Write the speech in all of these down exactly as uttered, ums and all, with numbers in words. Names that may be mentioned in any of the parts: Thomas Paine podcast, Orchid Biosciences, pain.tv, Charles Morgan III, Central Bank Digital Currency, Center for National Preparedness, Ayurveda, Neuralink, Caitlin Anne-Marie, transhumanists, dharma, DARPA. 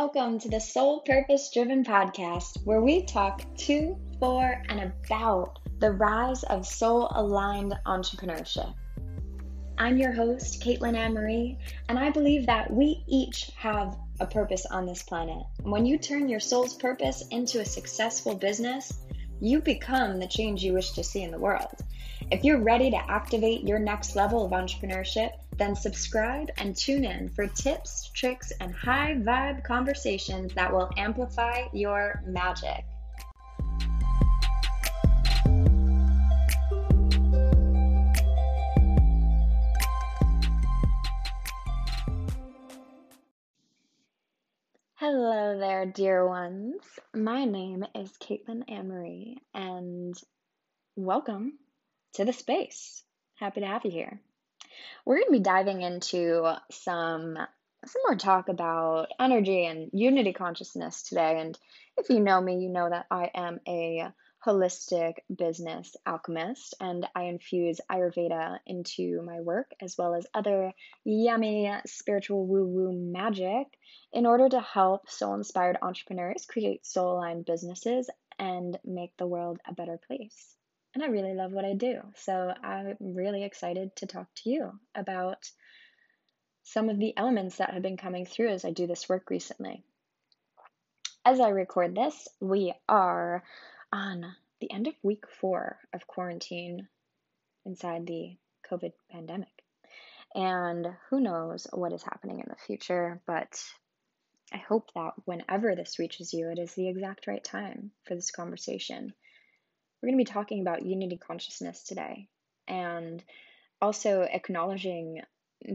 Welcome to the Soul Purpose Driven Podcast, where we talk to, for, and about the rise of soul-aligned entrepreneurship. I'm your host, Caitlin Anne-Marie, and I believe that we each have a purpose on this planet. When you turn your soul's purpose into a successful business, you become the change you wish to see in the world. If you're ready to activate your next level of entrepreneurship, then subscribe and tune in for tips, tricks, and high vibe conversations that will amplify your magic. Hello there, dear ones. My name is Caitlin Anne-Marie, and welcome to the space. Happy to have you here. We're going to be diving into some, some more talk about energy and unity consciousness today. And if you know me, you know that I am a holistic business alchemist, and I infuse Ayurveda into my work as well as other yummy spiritual woo-woo magic in order to help soul-inspired entrepreneurs create soul-aligned businesses and make the world a better place. And I really love what I do. So I'm really excited to talk to you about some of the elements that have been coming through as I do this work recently. As I record this, we are on the end of week four of quarantine inside the COVID pandemic. And who knows what is happening in the future, but I hope that whenever this reaches you, it is the exact right time for this conversation. We're going to be talking about unity consciousness today, and also acknowledging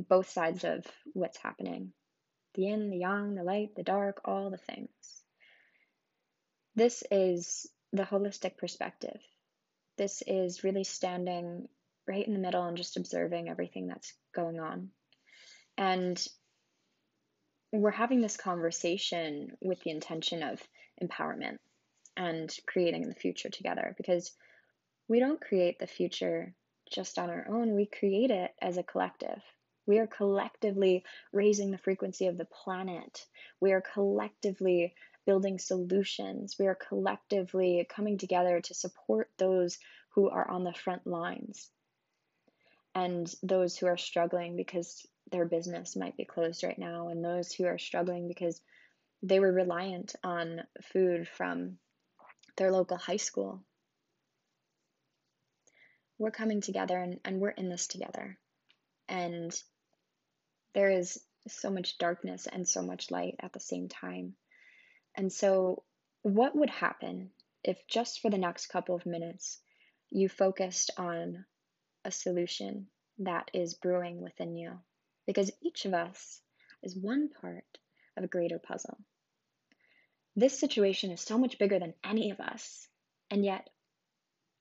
both sides of what's happening. The yin, the yang, the light, the dark, all the things. This is the holistic perspective. This is really standing right in the middle and just observing everything that's going on. And we're having this conversation with the intention of empowerment and creating the future together, because we don't create the future just on our own. We create it as a collective. We are collectively raising the frequency of the planet. We are collectively building solutions. We are collectively coming together to support those who are on the front lines and those who are struggling because their business might be closed right now, and those who are struggling because they were reliant on food from their local high school. We're coming together, and, and we're in this together. And there is so much darkness and so much light at the same time. And so what would happen if just for the next couple of minutes you focused on a solution that is brewing within you? Because each of us is one part of a greater puzzle. This situation is so much bigger than any of us, and yet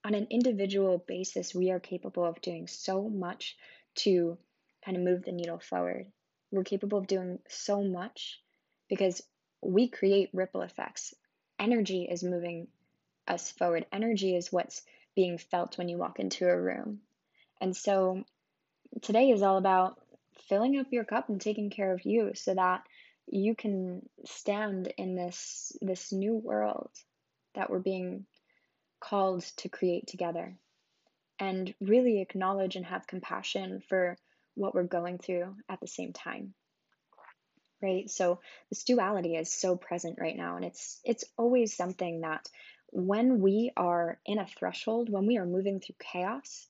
on an individual basis, we are capable of doing so much to kind of move the needle forward. We're capable of doing so much because we create ripple effects. Energy is moving us forward. Energy is what's being felt when you walk into a room. And so today is all about filling up your cup and taking care of you so that you can stand in this, this new world that we're being called to create together, and really acknowledge and have compassion for what we're going through at the same time, right? So this duality is so present right now, and it's it's always something that when we are in a threshold, when we are moving through chaos,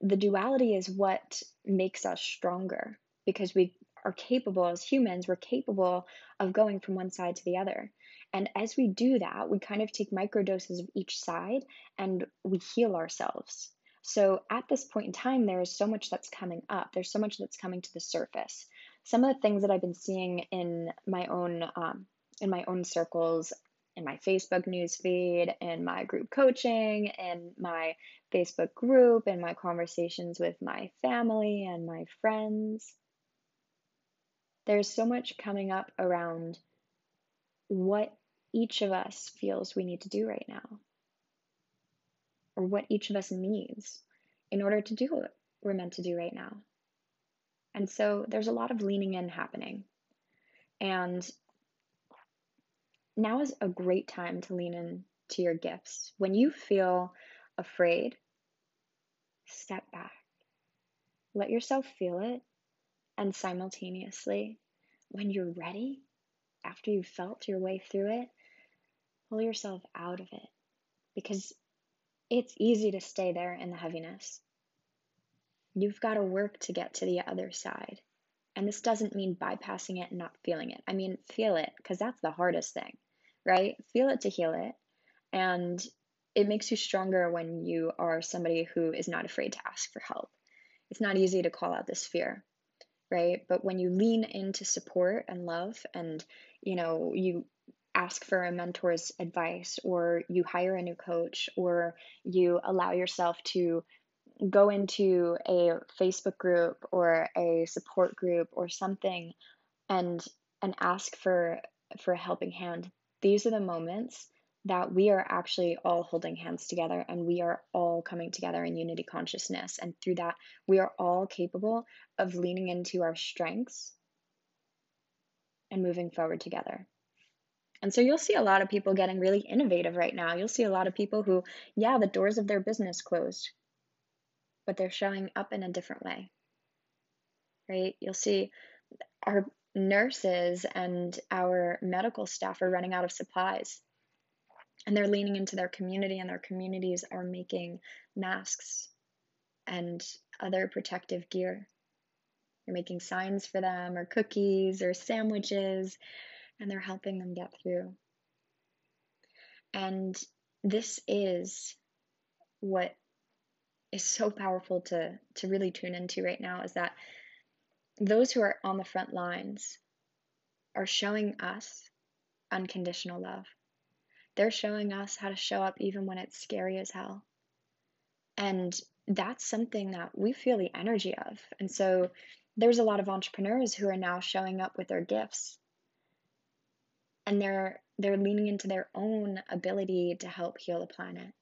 the duality is what makes us stronger, because we are capable as humans, we're capable of going from one side to the other. And as we do that, we kind of take microdoses of each side and we heal ourselves. So at this point in time, there is so much that's coming up. There's so much that's coming to the surface. Some of the things that I've been seeing in my own, um, in my own circles, in my Facebook newsfeed, in my group coaching, in my Facebook group, in my conversations with my family and my friends. There's so much coming up around what each of us feels we need to do right now, or what each of us needs in order to do what we're meant to do right now. And so there's a lot of leaning in happening. And now is a great time to lean into your gifts. When you feel afraid, step back. Let yourself feel it, and simultaneously, when you're ready, after you've felt your way through it, pull yourself out of it, because it's easy to stay there in the heaviness. You've got to work to get to the other side. And this doesn't mean bypassing it and not feeling it. I mean, feel it, because that's the hardest thing, right? Feel it to heal it. And it makes you stronger when you are somebody who is not afraid to ask for help. It's not easy to call out this fear, right? But when you lean into support and love and, you know, you ask for a mentor's advice, or you hire a new coach, or you allow yourself to go into a Facebook group or a support group or something and and ask for for a helping hand. These are the moments that we are actually all holding hands together, and we are all coming together in unity consciousness. And through that, we are all capable of leaning into our strengths and moving forward together. And so you'll see a lot of people getting really innovative right now. You'll see a lot of people who, yeah, the doors of their business closed, but they're showing up in a different way, right? You'll see our nurses and our medical staff are running out of supplies, and they're leaning into their community, and their communities are making masks and other protective gear. They're making signs for them, or cookies, or sandwiches, and they're helping them get through. And this is what is so powerful to, to really tune into right now, is that those who are on the front lines are showing us unconditional love. They're showing us how to show up even when it's scary as hell. And that's something that we feel the energy of. And so there's a lot of entrepreneurs who are now showing up with their gifts, and they're they're leaning into their own ability to help heal the planet.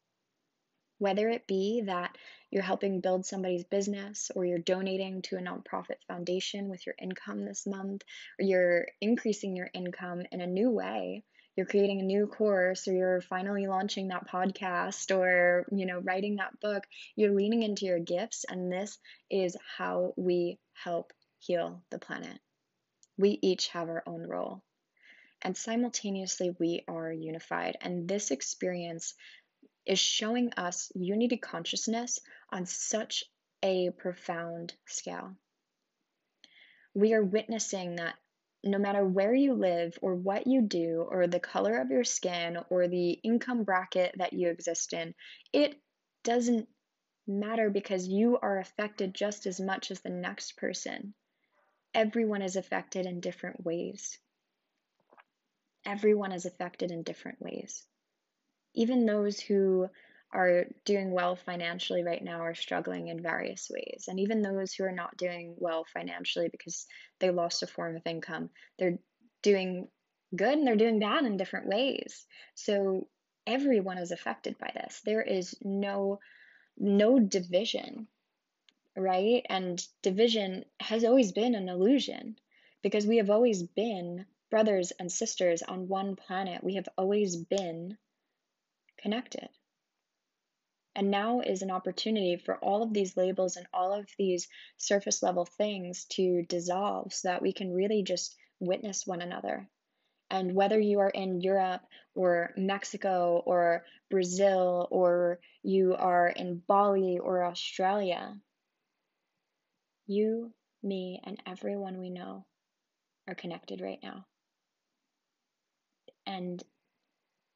Whether it be that you're helping build somebody's business, or you're donating to a nonprofit foundation with your income this month, or you're increasing your income in a new way, you're creating a new course, or you're finally launching that podcast, or, you know, writing that book, you're leaning into your gifts, and this is how we help heal the planet. We each have our own role, and simultaneously we are unified, and this experience is showing us unity consciousness on such a profound scale. We are witnessing that no matter where you live, or what you do, or the color of your skin, or the income bracket that you exist in, it doesn't matter, because you are affected just as much as the next person. Everyone is affected in different ways. Everyone is affected in different ways. Even those who are doing well financially right now are struggling in various ways. And even those who are not doing well financially because they lost a form of income, they're doing good and they're doing bad in different ways. So everyone is affected by this. There is no, no division, right? And division has always been an illusion, because we have always been brothers and sisters on one planet. We have always been connected. And now is an opportunity for all of these labels and all of these surface level things to dissolve, so that we can really just witness one another. And whether you are in Europe or Mexico or Brazil, or you are in Bali or Australia, you, me, and everyone we know are connected right now. And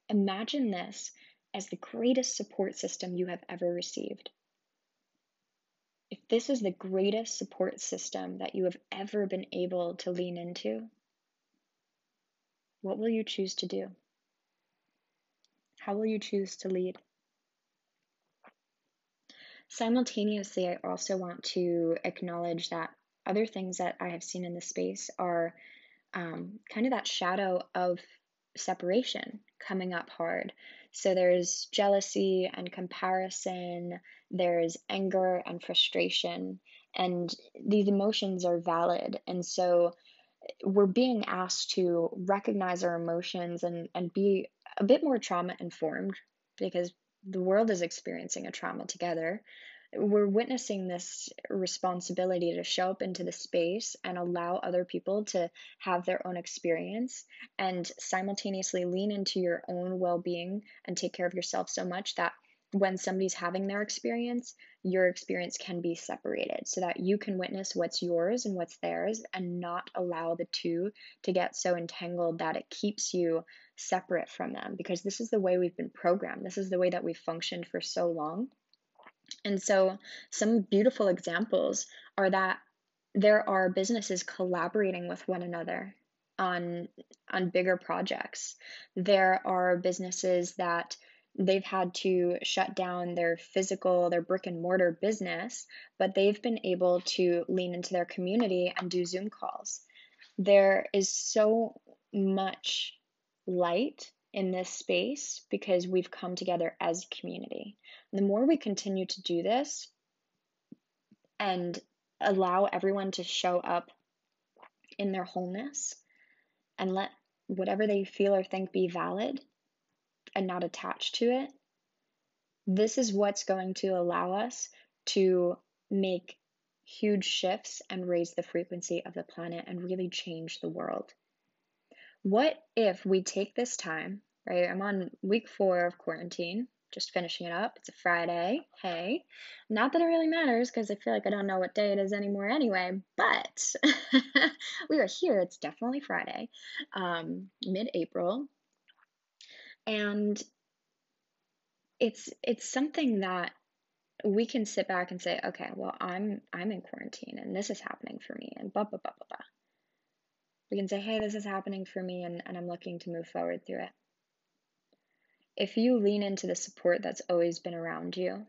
imagine this as the greatest support system you have ever received. If this is the greatest support system that you have ever been able to lean into, what will you choose to do? How will you choose to lead? Simultaneously, I also want to acknowledge that other things that I have seen in this space are um, kind of that shadow of separation coming up hard. So there's jealousy and comparison, there's anger and frustration, and these emotions are valid. And so we're being asked to recognize our emotions and, and be a bit more trauma informed, because the world is experiencing a trauma together. We're witnessing this responsibility to show up into the space and allow other people to have their own experience, and simultaneously lean into your own well-being and take care of yourself so much that when somebody's having their experience, your experience can be separated so that you can witness what's yours and what's theirs, and not allow the two to get so entangled that it keeps you separate from them, because this is the way we've been programmed. This is the way that we've functioned for so long. And so some beautiful examples are that there are businesses collaborating with one another on, on bigger projects. There are businesses that they've had to shut down their physical, their brick and mortar business, but they've been able to lean into their community and do Zoom calls. There is so much light in this space because we've come together as a community. The more we continue to do this and allow everyone to show up in their wholeness and let whatever they feel or think be valid and not attached to it, this is what's going to allow us to make huge shifts and raise the frequency of the planet and really change the world. What if we take this time, right? I'm on week four of quarantine, just finishing it up. It's a Friday. Hey, not that it really matters because I feel like I don't know what day it is anymore anyway, but we are here. It's definitely Friday, um, mid-April. And it's it's something that we can sit back and say, okay, well, I'm I'm in quarantine and this is happening for me, and blah, blah, blah, blah, blah. We can say, hey, this is happening for me, and, and I'm looking to move forward through it. If you lean into the support that's always been around you,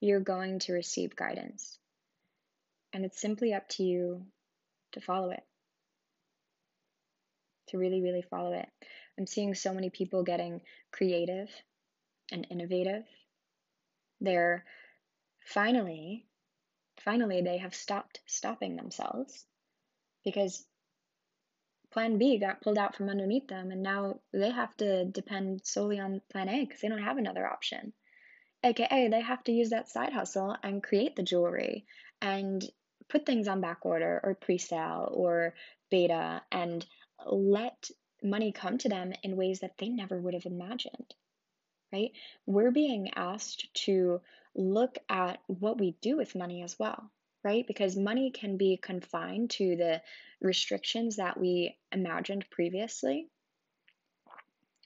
you're going to receive guidance. And it's simply up to you to follow it, to really, really follow it. I'm seeing so many people getting creative and innovative. They're finally, finally, they have stopped stopping themselves, because Plan B got pulled out from underneath them, and now they have to depend solely on Plan A because they don't have another option. A K A they have to use that side hustle and create the jewelry and put things on back order or pre-sale or beta and let money come to them in ways that they never would have imagined, right? We're being asked to look at what we do with money as well, right? Because money can be confined to the restrictions that we imagined previously,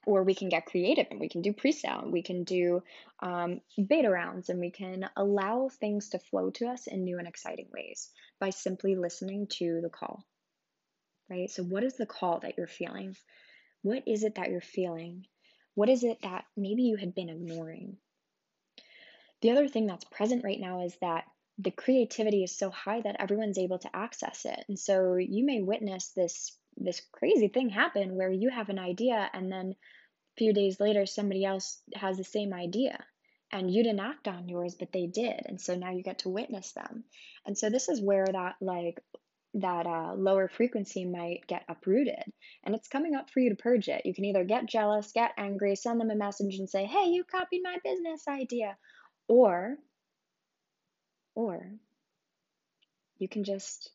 or we can get creative and we can do pre-sale and we can do um, beta rounds, and we can allow things to flow to us in new and exciting ways by simply listening to the call, right? So what is the call that you're feeling? What is it that you're feeling? What is it that maybe you had been ignoring? The other thing that's present right now is that the creativity is so high that everyone's able to access it. And so you may witness this this crazy thing happen where you have an idea, and then a few days later, somebody else has the same idea, and you didn't act on yours, but they did. And so now you get to witness them. And so this is where that like that uh, lower frequency might get uprooted, and it's coming up for you to purge it. You can either get jealous, get angry, send them a message and say, hey, you copied my business idea, or Or you can just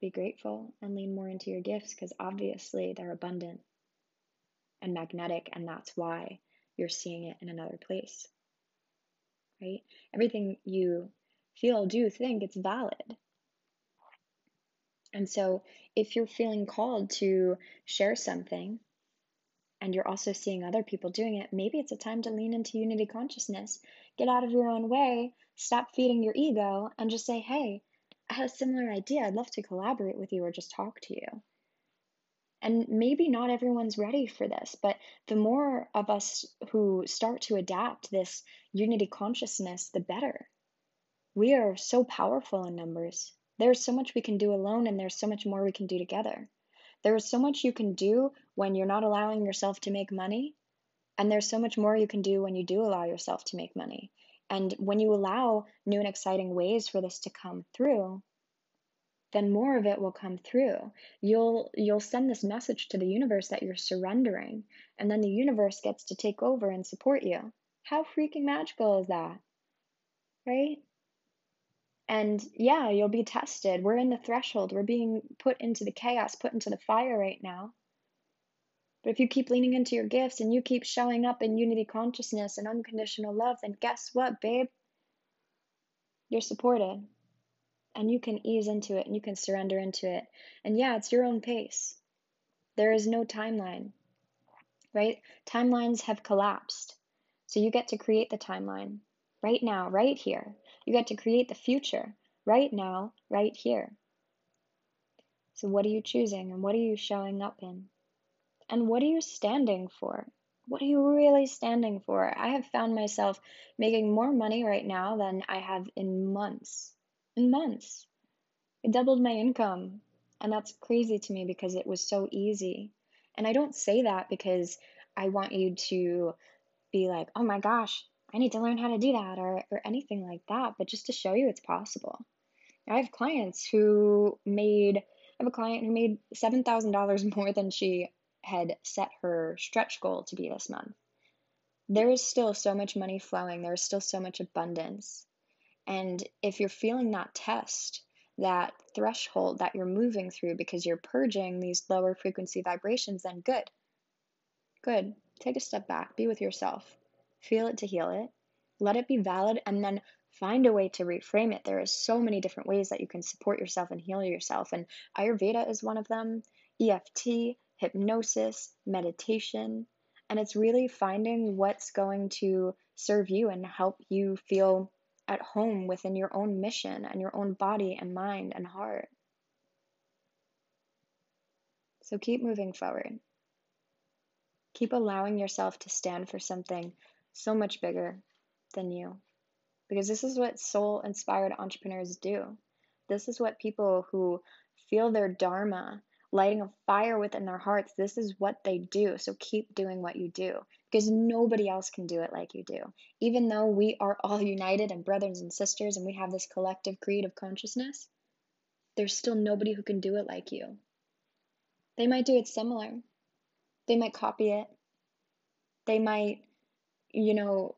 be grateful and lean more into your gifts, because obviously they're abundant and magnetic, and that's why you're seeing it in another place, right? Everything you feel, do, think, it's valid. And so if you're feeling called to share something, and you're also seeing other people doing it, maybe it's a time to lean into unity consciousness, get out of your own way, stop feeding your ego, and just say, hey, I had a similar idea. I'd love to collaborate with you or just talk to you. And maybe not everyone's ready for this, but the more of us who start to adapt this unity consciousness, the better. We are so powerful in numbers. There's so much we can do alone, and there's so much more we can do together. There is so much you can do when you're not allowing yourself to make money, and there's so much more you can do when you do allow yourself to make money. And when you allow new and exciting ways for this to come through, then more of it will come through. You'll you'll send this message to the universe that you're surrendering, and then the universe gets to take over and support you. How freaking magical is that, right? And yeah, you'll be tested. We're in the threshold. We're being put into the chaos, put into the fire right now. But if you keep leaning into your gifts and you keep showing up in unity consciousness and unconditional love, then guess what, babe? You're supported. And you can ease into it and you can surrender into it. And yeah, it's your own pace. There is no timeline, right? Timelines have collapsed. So you get to create the timeline right now, right here. You get to create the future right now, right here. So what are you choosing and what are you showing up in? And what are you standing for? What are you really standing for? I have found myself making more money right now than I have in months. In months. I doubled my income. And that's crazy to me because it was so easy. And I don't say that because I want you to be like, oh my gosh, I need to learn how to do that or, or anything like that. But just to show you it's possible. I have clients who made, I have a client who made seven thousand dollars more than she had set her stretch goal to be this month. There is still so much money flowing. There is still so much abundance. And if you're feeling that test, that threshold that you're moving through because you're purging these lower frequency vibrations, then good. Good. Take a step back. Be with yourself. Feel it to heal it. Let it be valid and then find a way to reframe it. There is so many different ways that you can support yourself and heal yourself. And Ayurveda is one of them. E F T, hypnosis, meditation, and it's really finding what's going to serve you and help you feel at home within your own mission and your own body and mind and heart. So keep moving forward. Keep allowing yourself to stand for something so much bigger than you, because this is what soul-inspired entrepreneurs do. This is what people who feel their dharma, lighting a fire within their hearts, this is what they do. So keep doing what you do because nobody else can do it like you do. Even though we are all united and brothers and sisters and we have this collective creative consciousness, there's still nobody who can do it like you. They might do it similar. They might copy it. They might, you know,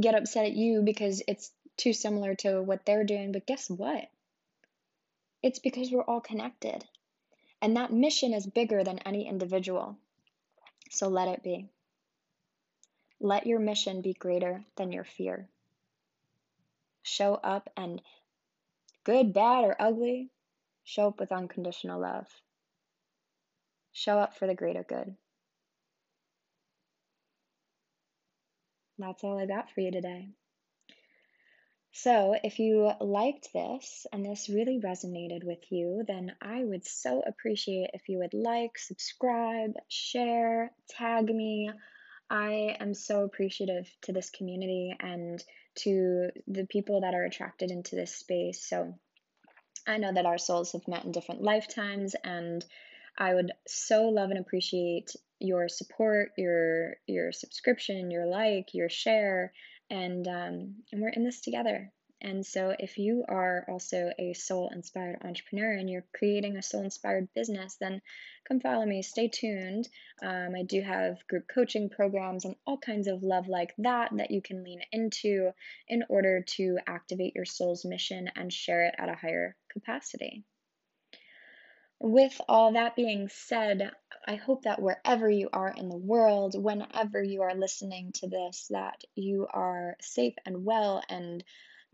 get upset at you because it's too similar to what they're doing. But guess what? It's because we're all connected. And that mission is bigger than any individual. So let it be. Let your mission be greater than your fear. Show up and good, bad, or ugly, show up with unconditional love. Show up for the greater good. That's all I got for you today. So if you liked this and this really resonated with you, then I would so appreciate if you would like, subscribe, share, tag me. I am so appreciative to this community and to the people that are attracted into this space. So I know that our souls have met in different lifetimes, and I would so love and appreciate your support, your your subscription, your like, your share. And um, and we're in this together. And so if you are also a soul-inspired entrepreneur and you're creating a soul-inspired business, then come follow me. Stay tuned. Um, I do have group coaching programs and all kinds of love like that that you can lean into in order to activate your soul's mission and share it at a higher capacity. With all that being said, I hope that wherever you are in the world, whenever you are listening to this, that you are safe and well and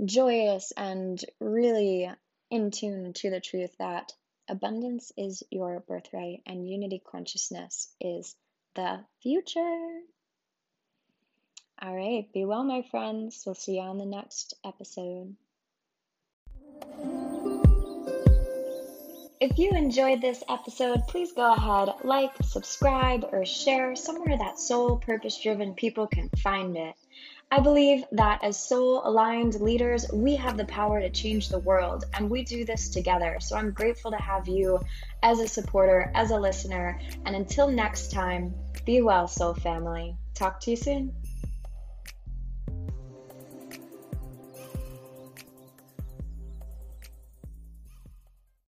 joyous and really in tune to the truth that abundance is your birthright and unity consciousness is the future. All right, be well, my friends. We'll see you on the next episode. If you enjoyed this episode, please go ahead, like, subscribe, or share somewhere that soul purpose-driven people can find it. I believe that as soul-aligned leaders, we have the power to change the world, and we do this together. So I'm grateful to have you as a supporter, as a listener, and until next time, be well, soul family. Talk to you soon.